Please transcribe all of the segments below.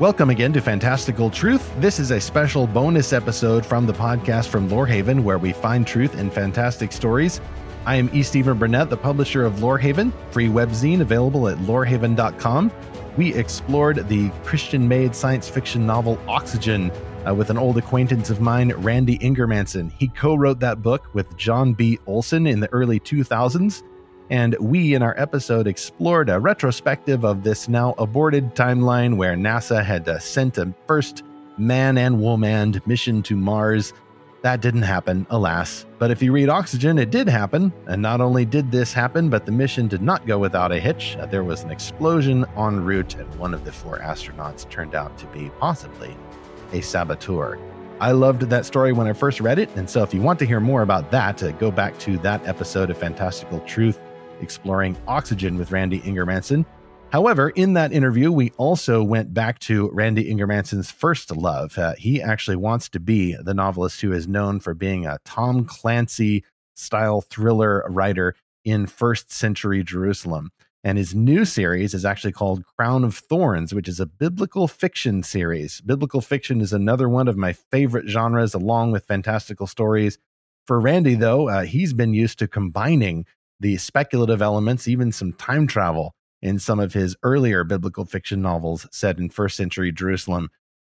Welcome again to Fantastical Truth. This is a special bonus episode from the podcast from Lorehaven, where we find truth in fantastic stories. I am E. Stephen Burnett, the publisher of Lorehaven, free webzine available at lorehaven.com. We explored the Christian-made science fiction novel Oxygen with an old acquaintance of mine, Randy Ingermanson. He co-wrote that book with John B. Olson in the early 2000s. And we, in our episode, explored a retrospective of this now aborted timeline where NASA had sent a first man and woman mission to Mars. That didn't happen, alas. But if you read Oxygen, it did happen. And not only did this happen, but the mission did not go without a hitch. There was an explosion en route, and one of the four astronauts turned out to be possibly a saboteur. I loved that story when I first read it. And so if you want to hear more about that, go back to that episode of Fantastical Truth, exploring Oxygen with Randy Ingermanson. However, in that interview, we also went back to Randy Ingermanson's first love. He actually wants to be the novelist who is known for being a Tom Clancy-style thriller writer in first-century Jerusalem. And his new series is actually called Crown of Thorns, which is a biblical fiction series. Biblical fiction is another one of my favorite genres, along with fantastical stories. For Randy, though, he's been used to combining the speculative elements, even some time travel in some of his earlier biblical fiction novels set in first century Jerusalem.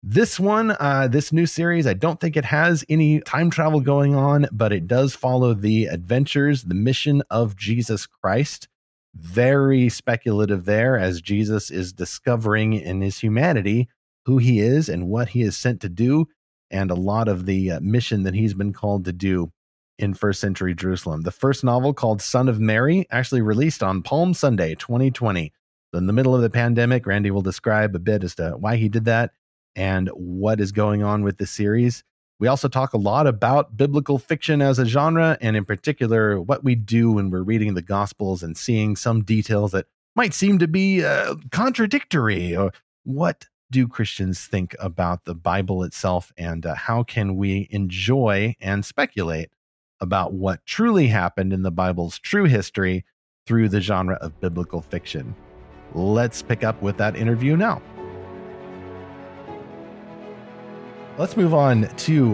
This one, this new series, I don't think it has any time travel going on, but it does follow the adventures, the mission of Jesus Christ. Very speculative there, as Jesus is discovering in his humanity who he is and what he is sent to do, and a lot of the mission that he's been called to do in first century Jerusalem. The first novel, called Son of Mary, actually released on Palm Sunday, 2020. In the middle of the pandemic, Randy will describe a bit as to why he did that and what is going on with the series. We also talk a lot about biblical fiction as a genre, and in particular, what we do when we're reading the Gospels and seeing some details that might seem to be contradictory. Or what do Christians think about the Bible itself, and how can we enjoy and speculate about what truly happened in the Bible's true history through the genre of biblical fiction? Let's pick up with that interview now. Let's move on to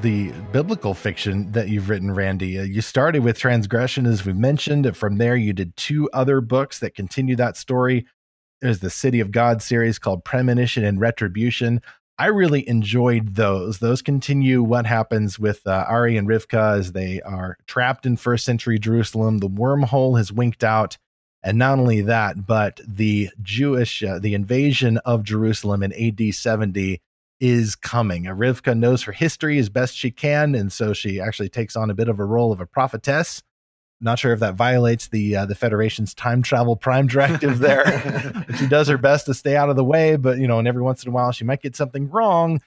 the biblical fiction that you've written, Randy. You started with Transgression, as we mentioned. From there, you did two other books that continue that story. There's the City of God series called Premonition and Retribution. I really enjoyed those. Those continue what happens with Ari and Rivka as they are trapped in first century Jerusalem. The wormhole has winked out. And not only that, but the Jewish, the invasion of Jerusalem in AD 70 is coming. Rivka knows her history as best she can, and so she actually takes on a bit of a role of a prophetess. Not sure if that violates the Federation's time travel prime directive there. She does her best to stay out of the way, but you know, and every once in a while she might get something wrong.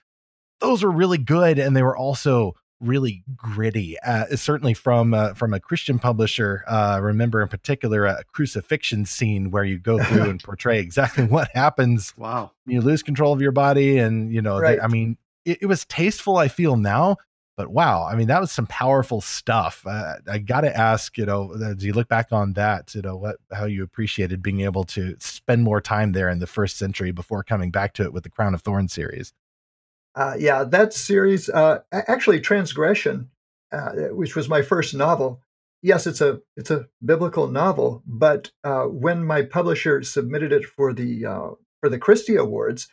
Those were really good, and they were also really gritty. Certainly from a Christian publisher. Remember in particular a crucifixion scene where you go through and portray exactly what happens. Wow, you lose control of your body, and you know, right. It was tasteful. I feel now. But wow, I mean, that was some powerful stuff. I got to ask, you know, as you look back on that, you know, how you appreciated being able to spend more time there in the first century before coming back to it with the Crown of Thorns series. Yeah, that series, actually Transgression, which was my first novel. Yes, it's a biblical novel, but when my publisher submitted it for the Christie Awards,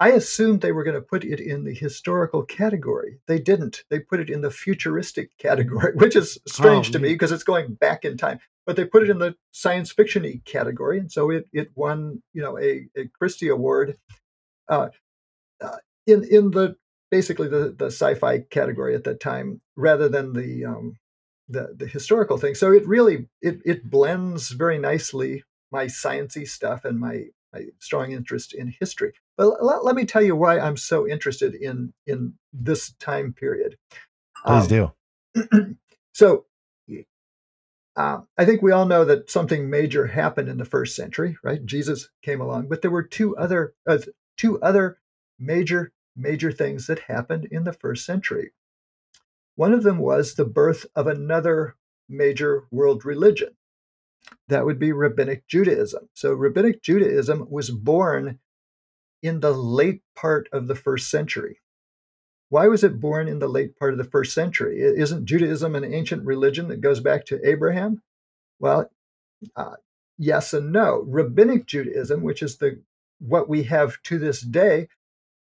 I assumed they were going to put it in the historical category. They didn't. They put it in the futuristic category, which is strange to me because it's going back in time. But they put it in the science fiction-y category, and so it won, you know, a Christie Award in the sci-fi category at that time, rather than the historical thing. So it really it blends very nicely my sciencey stuff and my strong interest in history. But let me tell you why I'm so interested in this time period. Please do. So I think we all know that something major happened in the first century, right? Jesus came along, but there were two other major things that happened in the first century. One of them was the birth of another major world religion. That would be Rabbinic Judaism. So Rabbinic Judaism was born in the late part of the first century. Why was it born in the late part of the first century? Isn't Judaism an ancient religion that goes back to Abraham? Well, yes and no. Rabbinic Judaism, which is what we have to this day,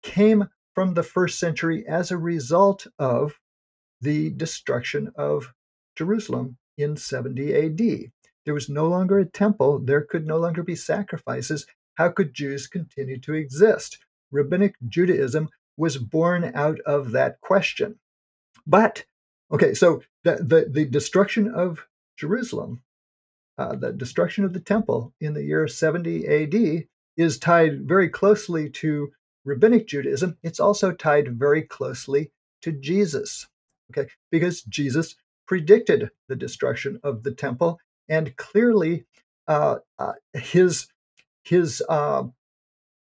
came from the first century as a result of the destruction of Jerusalem in 70 AD. There was no longer a temple. There could no longer be sacrifices. How could Jews continue to exist? Rabbinic Judaism was born out of that question. But, okay, so the destruction of Jerusalem, the destruction of the temple in the year 70 AD is tied very closely to Rabbinic Judaism. It's also tied very closely to Jesus, okay, because Jesus predicted the destruction of the temple, and clearly his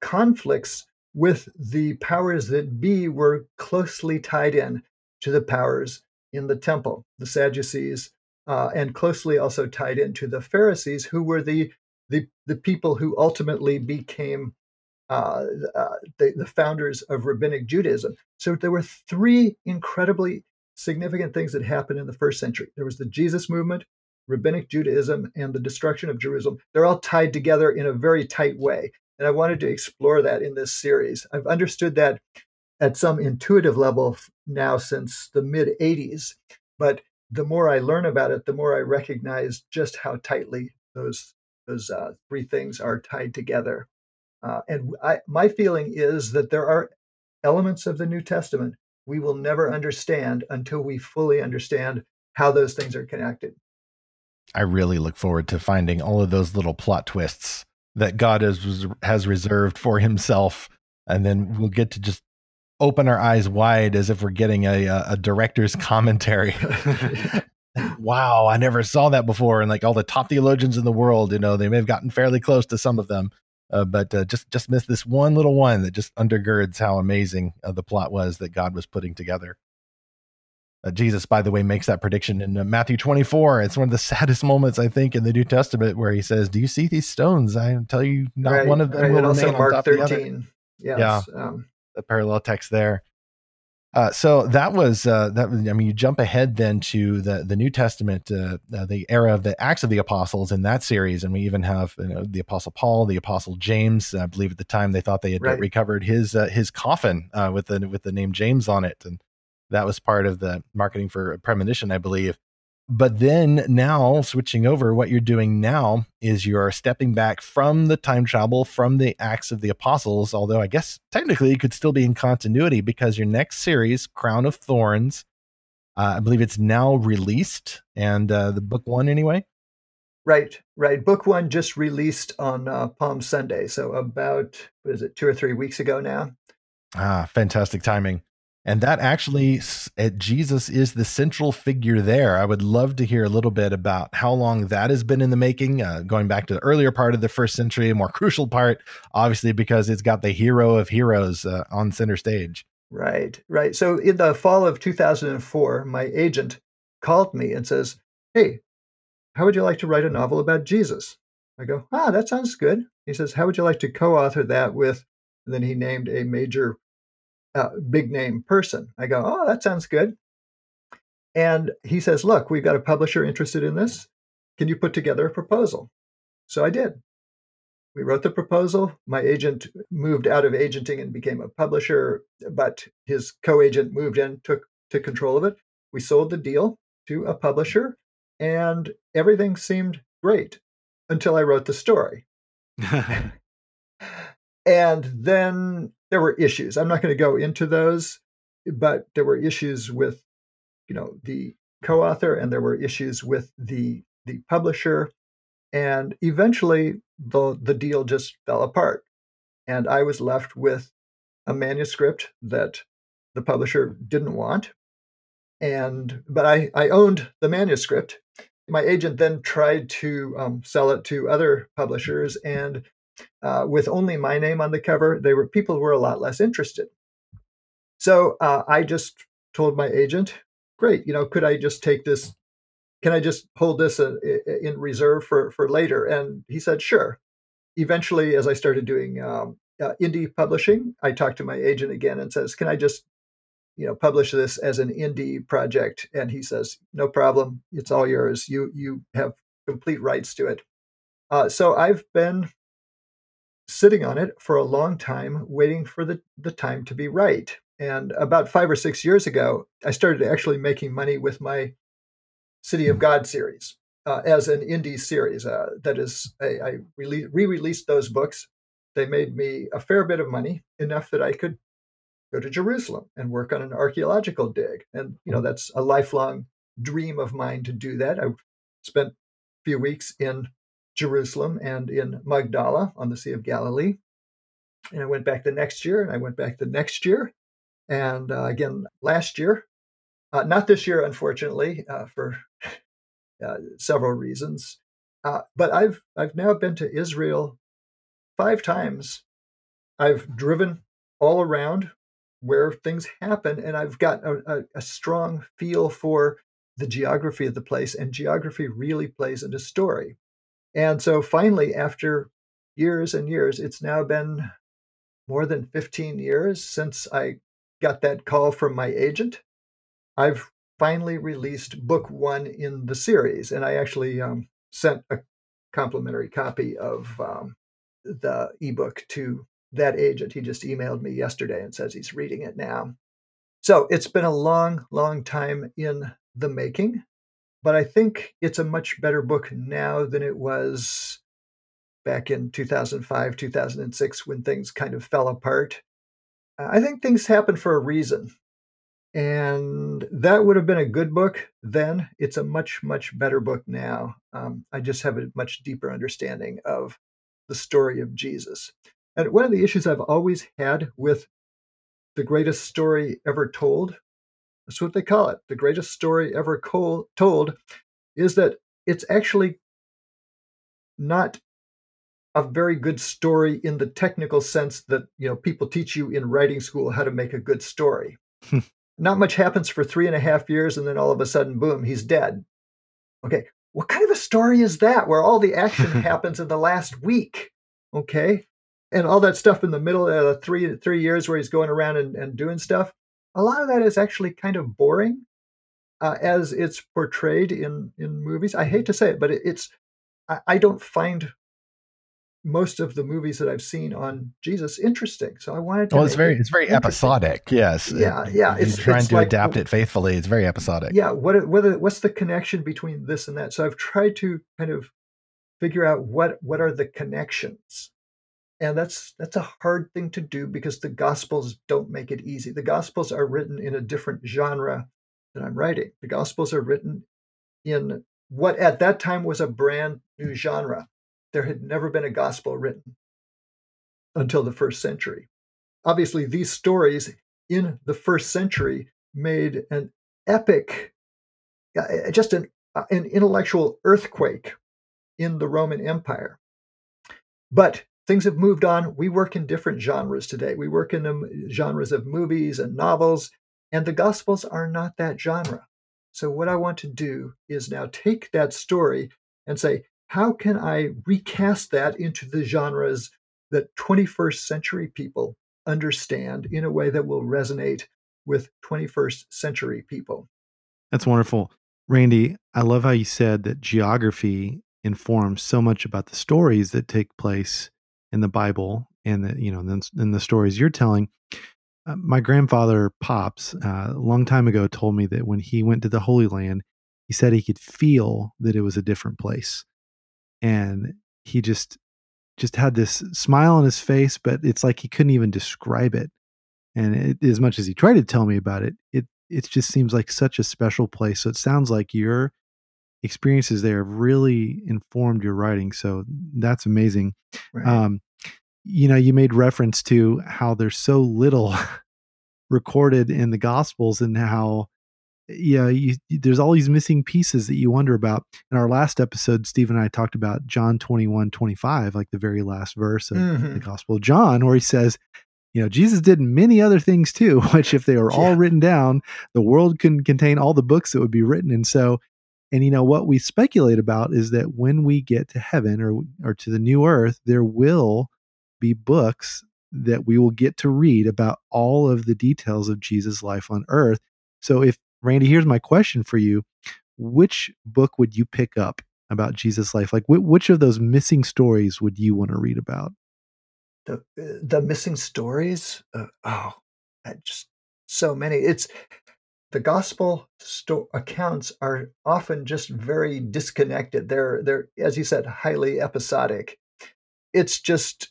conflicts with the powers that be were closely tied in to the powers in the temple, the Sadducees, and closely also tied into the Pharisees, who were the people who ultimately became the founders of Rabbinic Judaism. So there were three incredibly significant things that happened in the first century. There was the Jesus movement, Rabbinic Judaism, and the destruction of Jerusalem. They're all tied together in a very tight way. And I wanted to explore that in this series. I've understood that at some intuitive level now since the mid-80s, but the more I learn about it, the more I recognize just how tightly those three things are tied together. My feeling is that there are elements of the New Testament we will never understand until we fully understand how those things are connected. I really look forward to finding all of those little plot twists that God has reserved for himself. And then we'll get to just open our eyes wide as if we're getting a director's commentary. Wow, I never saw that before. And like all the top theologians in the world, you know, they may have gotten fairly close to some of them, but just missed this one little one that just undergirds how amazing the plot was that God was putting together. Jesus, by the way, makes that prediction in Matthew 24. It's one of the saddest moments, I think, in the New Testament, where he says, "Do you see these stones? I tell you, not one of them will remain on Mark top 13. Of the other." Yes. Yeah, the parallel text there. So that was that. I mean, you jump ahead then to the New Testament, the era of the Acts of the Apostles in that series, and we even have the Apostle Paul, the Apostle James. I believe at the time they thought they had recovered his coffin with the name James on it, and that was part of the marketing for Premonition, I believe. But then now, switching over, what you're doing now is you're stepping back from the time travel, from the Acts of the Apostles, although I guess technically it could still be in continuity because your next series, Crown of Thorns, I believe it's now released, and the book one anyway? Right. Book one just released on Palm Sunday, so about, 2 or 3 weeks ago now? Ah, fantastic timing. And that actually, Jesus is the central figure there. I would love to hear a little bit about how long that has been in the making, going back to the earlier part of the first century, a more crucial part, obviously, because it's got the hero of heroes on center stage. Right. So in the fall of 2004, my agent called me and says, "Hey, how would you like to write a novel about Jesus?" I go, "That sounds good." He says, "How would you like to co-author that with," and then he named a major big name person. I go, "Oh, that sounds good." And he says, "Look, we've got a publisher interested in this. Can you put together a proposal?" So I did. We wrote the proposal. My agent moved out of agenting and became a publisher, but his co-agent moved in, took control of it. We sold the deal to a publisher, and everything seemed great until I wrote the story. And then there were issues. I'm not going to go into those, but there were issues with, the co-author, and there were issues with the publisher, and eventually the deal just fell apart, and I was left with a manuscript that the publisher didn't want, but I owned the manuscript. My agent then tried to sell it to other publishers, and with only my name on the cover, people were a lot less interested. So I just told my agent, "Great, could I just take this? Can I just hold this in reserve for later?" And he said, "Sure." Eventually, as I started doing indie publishing. I talked to my agent again and says, "Can I just, publish this as an indie project?" And he says, "No problem. It's all yours. You have complete rights to it." So I've been sitting on it for a long time, waiting for the time to be right. And about 5 or 6 years ago, I started actually making money with my City of God series as an indie series. That is, I re-released those books. They made me a fair bit of money, enough that I could go to Jerusalem and work on an archaeological dig. And, that's a lifelong dream of mine to do that. I spent a few weeks in Jerusalem and in Magdala on the Sea of Galilee. And I went back the next year, and I went back the next year, and again last year. Not this year, unfortunately, for several reasons. But I've now been to Israel 5 times. I've driven all around where things happen, and I've got a strong feel for the geography of the place, and geography really plays into story. And so finally, after years and years, it's now been more than 15 years since I got that call from my agent. I've finally released book 1 in the series, and I actually sent a complimentary copy of the ebook to that agent. He just emailed me yesterday and says he's reading it now. So it's been a long, long time in the making. But I think it's a much better book now than it was back in 2005, 2006, when things kind of fell apart. I think things happen for a reason. And that would have been a good book then. It's a much, much better book now. I just have a much deeper understanding of the story of Jesus. And one of the issues I've always had with the greatest story ever told, that's what they call it, the greatest story ever told, is that it's actually not a very good story in the technical sense that people teach you in writing school how to make a good story. Not much happens for 3.5 years, and then all of a sudden, boom, he's dead. Okay, what kind of a story is that where all the action happens in the last week? Okay, and all that stuff in the middle of 3 years where he's going around and doing stuff. A lot of that is actually kind of boring as it's portrayed in movies. I hate to say it, but I don't find most of the movies that I've seen on Jesus interesting. So I wanted to. Well, it's very episodic. Yes. Yeah. It's trying to adapt it faithfully. It's very episodic. Yeah. What's the connection between this and that? So I've tried to kind of figure out what are the connections. And that's a hard thing to do because the Gospels don't make it easy. The Gospels are written in a different genre than I'm writing. The Gospels are written in what at that time was a brand new genre. There had never been a Gospel written until the first century. Obviously, these stories in the first century made an epic, just an intellectual earthquake in the Roman Empire. But things have moved on. We work in different genres today. We work in the genres of movies and novels, and the Gospels are not that genre. So what I want to do is now take that story and say, how can I recast that into the genres that 21st century people understand in a way that will resonate with 21st century people? That's wonderful. Randy, I love how you said that geography informs so much about the stories that take place in the Bible and the, in the stories you're telling. My grandfather, Pops, a long time ago told me that when he went to the Holy Land, he said he could feel that it was a different place. And he just had this smile on his face, but it's like he couldn't even describe it. And as much as he tried to tell me about it, it just seems like such a special place. So it sounds like your experiences there have really informed your writing. So that's amazing. Right. You made reference to how there's so little recorded in the Gospels and how there's all these missing pieces that you wonder about. In our last episode, Steve and I talked about John 21:25, like the very last verse of the Gospel of John, where he says, Jesus did many other things too, which if they were all written down, the world couldn't contain all the books that would be written. And so, what we speculate about is that when we get to heaven or to the new earth, there will be books that we will get to read about all of the details of Jesus' life on earth. So if, Randy, here's my question for you. Which book would you pick up about Jesus' life? Like, which of those missing stories would you want to read about? The missing stories? Just so many. It's the gospel accounts are often just very disconnected. They're, as you said, highly episodic. It's just,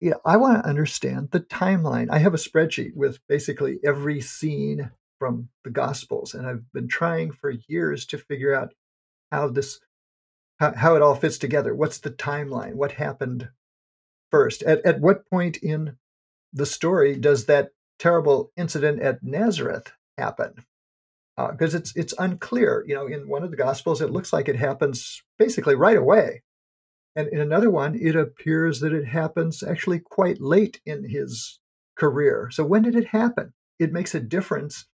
you know, I want to understand the timeline. I have a spreadsheet with basically every scene from the Gospels, and I've been trying for years to figure out how it all fits together. What's the timeline? What happened first? At what point in the story does that terrible incident at Nazareth happen? Because it's unclear. You know, in one of the Gospels, it looks like it happens basically right away. And in another one, it appears that it happens actually quite late in his career. So when did it happen? It makes a difference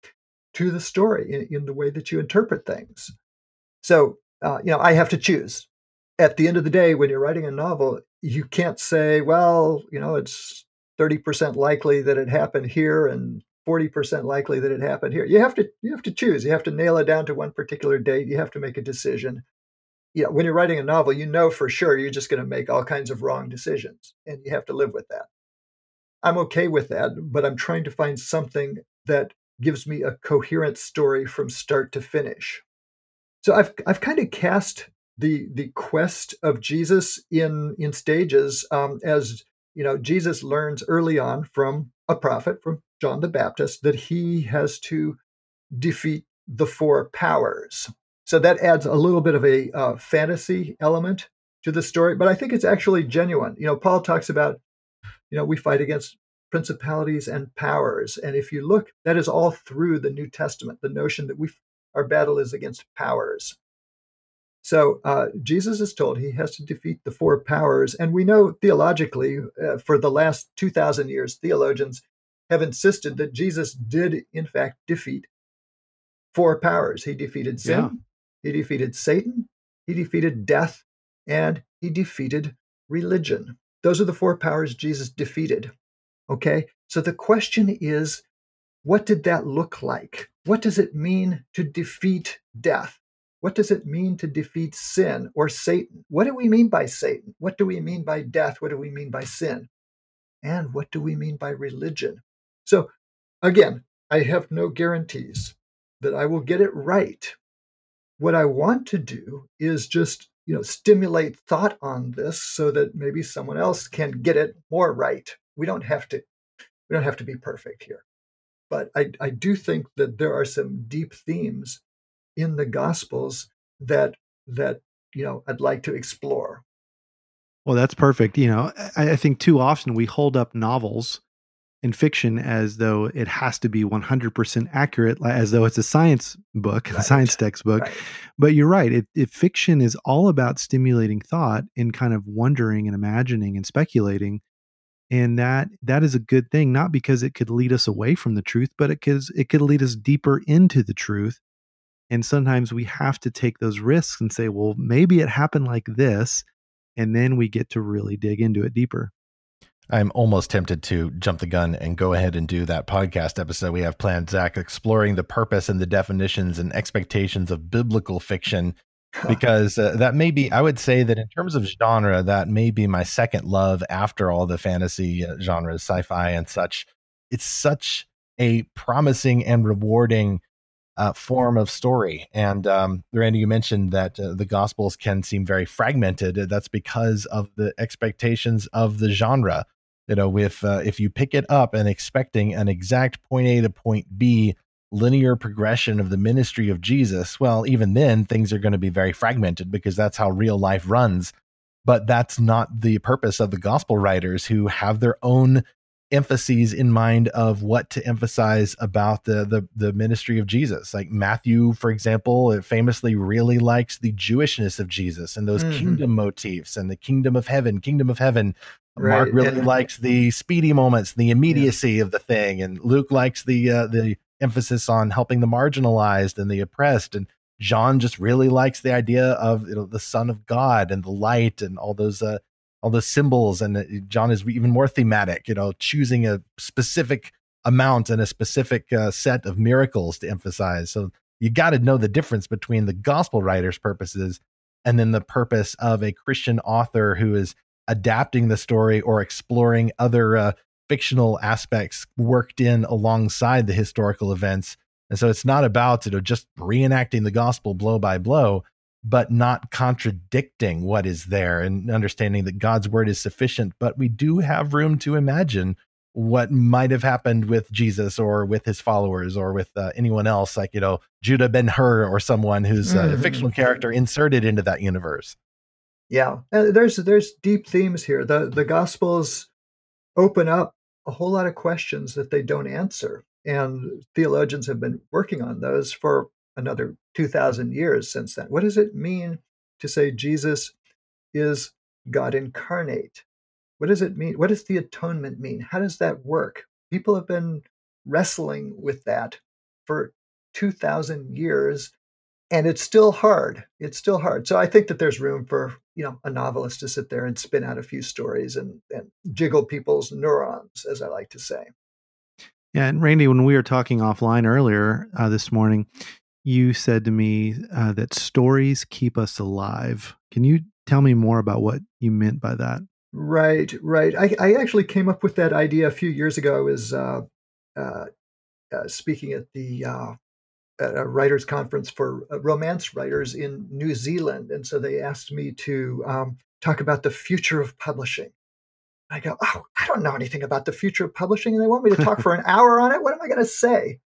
to the story in the way that you interpret things. So, I have to choose. At the end of the day, when you're writing a novel, you can't say, well, you know, it's 30% likely that it happened here and 40% likely that it happened here. You have to choose. You have to nail it down to one particular date. You have to make a decision. Yeah, when you're writing a novel, you know for sure you're just going to make all kinds of wrong decisions, and you have to live with that. I'm okay with that, but I'm trying to find something that gives me a coherent story from start to finish. So I've kind of cast the quest of Jesus in stages, as you know, Jesus learns early on from a prophet, from John the Baptist, that he has to defeat the four powers. So that adds a little bit of a fantasy element to the story, but I think it's actually genuine. You know, Paul talks about, you know, we fight against principalities and powers. And if you look, that is all through the New Testament, the notion that our battle is against powers. So Jesus is told he has to defeat the four powers. And we know theologically, for the last 2,000 years, theologians have insisted that Jesus did, in fact, defeat four powers. He defeated sin. Yeah. He defeated Satan, he defeated death, and he defeated religion. Those are the four powers Jesus defeated, okay? So the question is, what did that look like? What does it mean to defeat death? What does it mean to defeat sin or Satan? What do we mean by Satan? What do we mean by death? What do we mean by sin? And what do we mean by religion? So again, I have no guarantees that I will get it right. What I want to do is just, you know, stimulate thought on this so that maybe someone else can get it more right. We don't have to be perfect here. But I do think that there are some deep themes in the Gospels that you know, I'd like to explore. Well, that's perfect. You know, I think too often we hold up novels in fiction as though it has to be 100% accurate, as though it's a science book, right, a science textbook. Right. But you're right. If fiction is all about stimulating thought and kind of wondering and imagining and speculating, and that is a good thing, not because it could lead us away from the truth, but it could lead us deeper into the truth. And sometimes we have to take those risks and say, well, maybe it happened like this, and then we get to really dig into it deeper. I'm almost tempted to jump the gun and go ahead and do that podcast episode we have planned, Zach, exploring the purpose and the definitions and expectations of biblical fiction, because that may be, I would say that in terms of genre, that may be my second love after all the fantasy genres, sci-fi and such. It's such a promising and rewarding form of story. And Randy, you mentioned that the Gospels can seem very fragmented. That's because of the expectations of the genre. You know, if you pick it up and expecting an exact point A to point B linear progression of the ministry of Jesus, well, even then things are going to be very fragmented because that's how real life runs. But that's not the purpose of the gospel writers, who have their own emphases in mind of what to emphasize about the ministry of Jesus. Like Matthew, for example, famously really likes the Jewishness of Jesus and those kingdom motifs and the kingdom of heaven. Right. Mark really likes the speedy moments, the immediacy of the thing, and Luke likes the emphasis on helping the marginalized and the oppressed, and John just really likes the idea of, you know, the Son of God and the light and all those all the symbols, and John is even more thematic, you know, choosing a specific amount and a specific set of miracles to emphasize. So you got to know the difference between the gospel writer's purposes and then the purpose of a Christian author who is adapting the story or exploring other fictional aspects worked in alongside the historical events. And so it's not about, you know, just reenacting the gospel blow by blow, but not contradicting what is there and understanding that God's word is sufficient. But we do have room to imagine what might have happened with Jesus or with his followers or with anyone else, like, you know, Judah Ben-Hur or someone who's a fictional character inserted into that universe. Yeah, there's deep themes here. The Gospels open up a whole lot of questions that they don't answer. And theologians have been working on those for another 2,000 years since then. What does it mean to say Jesus is God incarnate? What does it mean? What does the atonement mean? How does that work? People have been wrestling with that for 2,000 years, and it's still hard. It's still hard. So I think that there's room for, you know, a novelist to sit there and spin out a few stories and jiggle people's neurons, as I like to say. Yeah, and Randy, when we were talking offline earlier this morning, you said to me that stories keep us alive. Can you tell me more about what you meant by that? Right. I actually came up with that idea a few years ago. I was speaking at a writers' conference for romance writers in New Zealand. And so they asked me to talk about the future of publishing. I go, oh, I don't know anything about the future of publishing, and they want me to talk for an hour on it? What am I going to say?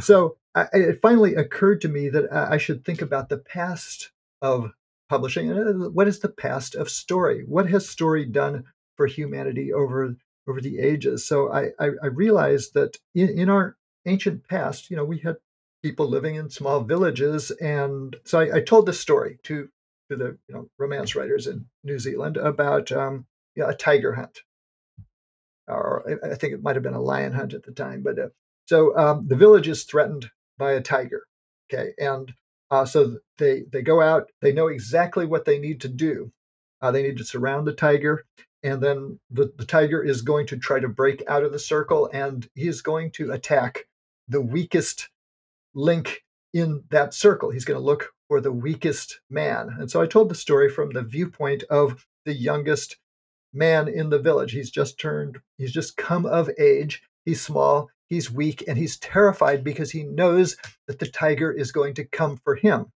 So it finally occurred to me that I should think about the past of publishing. What is the past of story? What has story done for humanity over the ages? So I realized that in our ancient past, you know, we had people living in small villages. And so I told this story to the, you know, romance writers in New Zealand about a tiger hunt, or I think it might have been a lion hunt at the time. But so the village is threatened by a tiger. Okay, and so they go out. They know exactly what they need to do. They need to surround the tiger, and then the tiger is going to try to break out of the circle, and he is going to attack the weakest link in that circle. He's going to look for the weakest man. And so I told the story from the viewpoint of the youngest man in the village. He's just come of age. He's small, he's weak, and he's terrified because he knows that the tiger is going to come for him.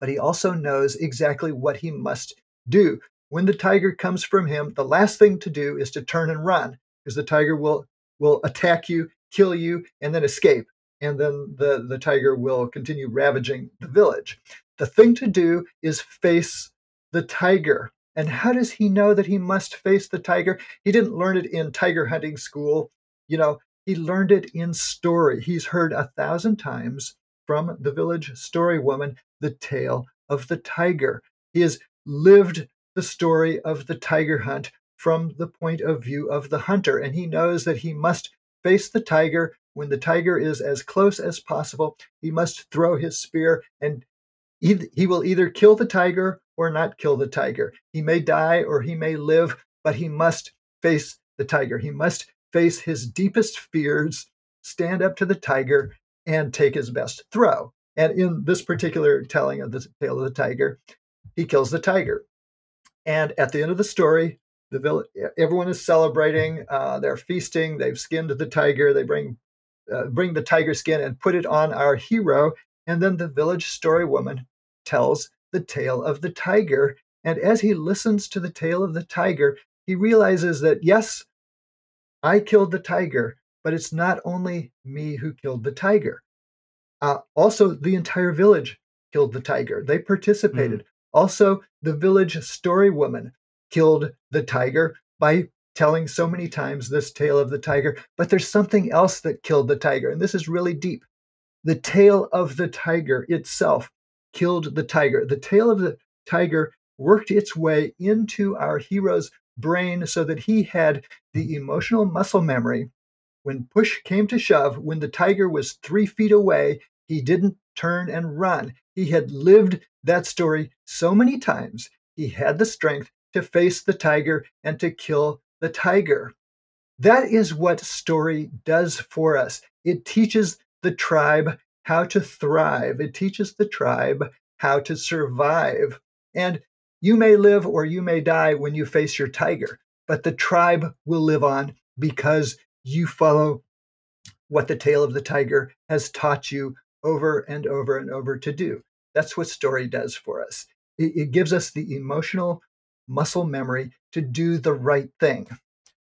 But he also knows exactly what he must do. When the tiger comes from him, the last thing to do is to turn and run, because the tiger will attack you, kill you, and then escape. And then the tiger will continue ravaging the village. The thing to do is face the tiger. And how does he know that he must face the tiger? He didn't learn it in tiger hunting school. You know, he learned it in story. He's heard 1,000 times from the village story woman, the tale of the tiger. He has lived the story of the tiger hunt from the point of view of the hunter. And he knows that he must face the tiger. When the tiger is as close as possible, he must throw his spear, and he will either kill the tiger or not kill the tiger. He may die or he may live, but he must face the tiger. He must face his deepest fears, stand up to the tiger, and take his best throw. And in this particular telling of the tale of the tiger, he kills the tiger. And at the end of the story, the village, everyone is celebrating. They're feasting. They've skinned the tiger. They bring the tiger skin and put it on our hero. And then the village story woman tells the tale of the tiger. And as he listens to the tale of the tiger, he realizes that, yes, I killed the tiger, but it's not only me who killed the tiger. Also, the entire village killed the tiger. They participated. Also, the village story woman killed the tiger by telling so many times this tale of the tiger. But there's something else that killed the tiger. And this is really deep. The tale of the tiger itself killed the tiger. The tale of the tiger worked its way into our hero's brain so that he had the emotional muscle memory. When push came to shove, when the tiger was 3 feet away, he didn't turn and run. He had lived that story so many times. He had the strength. to face the tiger and to kill the tiger. That is what story does for us. It teaches the tribe how to thrive. It teaches the tribe how to survive. And you may live or you may die when you face your tiger, but the tribe will live on because you follow what the tail of the tiger has taught you over and over and over to do. That's what story does for us. It gives us the emotional muscle memory to do the right thing.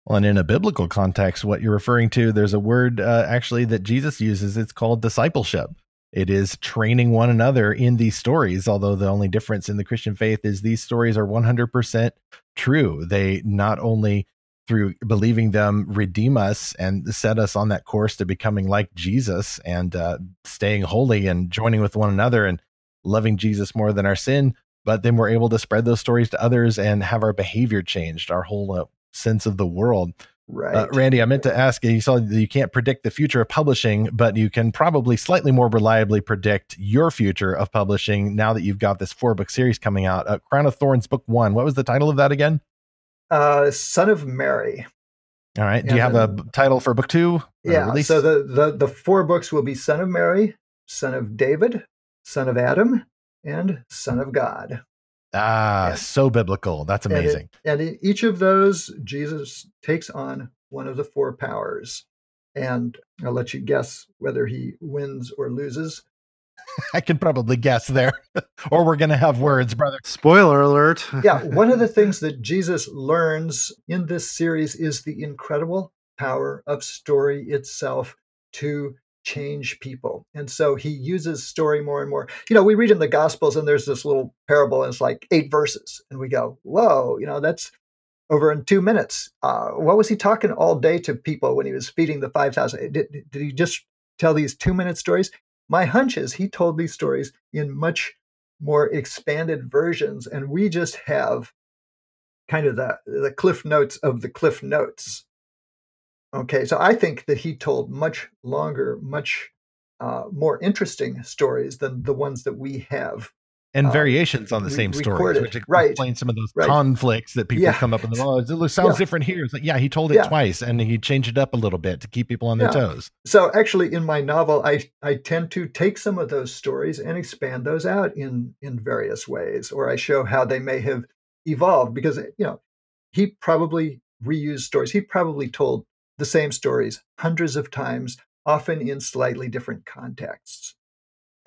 Well, and in a biblical context, what you're referring to, there's a word actually that Jesus uses. It's called discipleship. It is training one another in these stories, although the only difference in the Christian faith is these stories are 100% true. They not only, through believing them, redeem us and set us on that course to becoming like Jesus and staying holy and joining with one another and loving Jesus more than our sin, but then we're able to spread those stories to others and have our behavior changed, our whole sense of the world. Right. Randy, I meant to ask, you saw that you can't predict the future of publishing, but you can probably slightly more reliably predict your future of publishing now that you've got this 4-book series coming out. Crown of Thorns, book 1. What was the title of that again? Son of Mary. All right. Do you have a title for book 2? Yeah. So the 4 books will be Son of Mary, Son of David, Son of Adam, and Son of God. Ah, so biblical. That's amazing. And in each of those, Jesus takes on one of the 4 powers. And I'll let you guess whether he wins or loses. I can probably guess there. Or we're going to have words, brother. Spoiler alert. Yeah. One of the things that Jesus learns in this series is the incredible power of story itself to change people. And so he uses story more and more. You know, we read in the Gospels and there's this little parable and it's like 8 verses. And we go, whoa, you know, that's over in 2 minutes. What was he talking all day to people when he was feeding the 5,000? Did he just tell these 2-minute stories? My hunch is he told these stories in much more expanded versions. And we just have kind of the cliff notes of the cliff notes. Okay, so I think that he told much longer, much more interesting stories than the ones that we have. And variations on the same stories, which explains some of those conflicts that people come up with. Oh, it sounds different here. It's like, he told it twice, and he changed it up a little bit to keep people on their toes. So actually, in my novel, I tend to take some of those stories and expand those out in various ways, or I show how they may have evolved, because, you know, he probably reused stories. He probably told the same stories hundreds of times, often in slightly different contexts.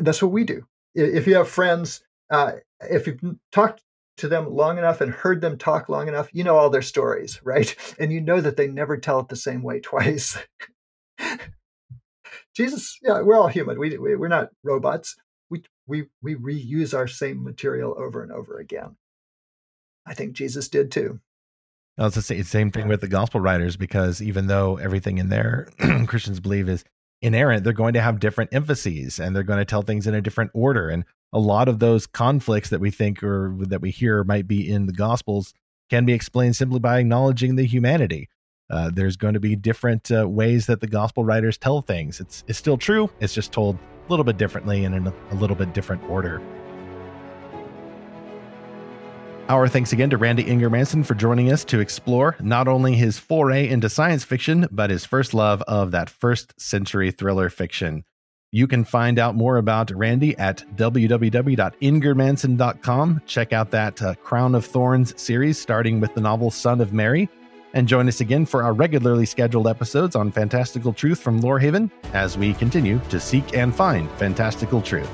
That's what we do. If you have friends, if you've talked to them long enough and heard them talk long enough, you know all their stories, right? And you know that they never tell it the same way twice. Jesus, we're all human. We're not robots. We reuse our same material over and over again. I think Jesus did too. No, it's the same thing with the gospel writers, because even though everything in there Christians believe is inerrant, they're going to have different emphases and they're going to tell things in a different order. And a lot of those conflicts that we think or that we hear might be in the gospels can be explained simply by acknowledging the humanity. There's going to be different ways that the gospel writers tell things. It's still true. It's just told a little bit differently and in a little bit different order. Our thanks again to Randy Ingermanson for joining us to explore not only his foray into science fiction, but his first love of that first century thriller fiction. You can find out more about Randy at www.ingermanson.com. Check out that Crown of Thorns series, starting with the novel Son of Mary. And join us again for our regularly scheduled episodes on Fantastical Truth from Lorehaven as we continue to seek and find fantastical truth.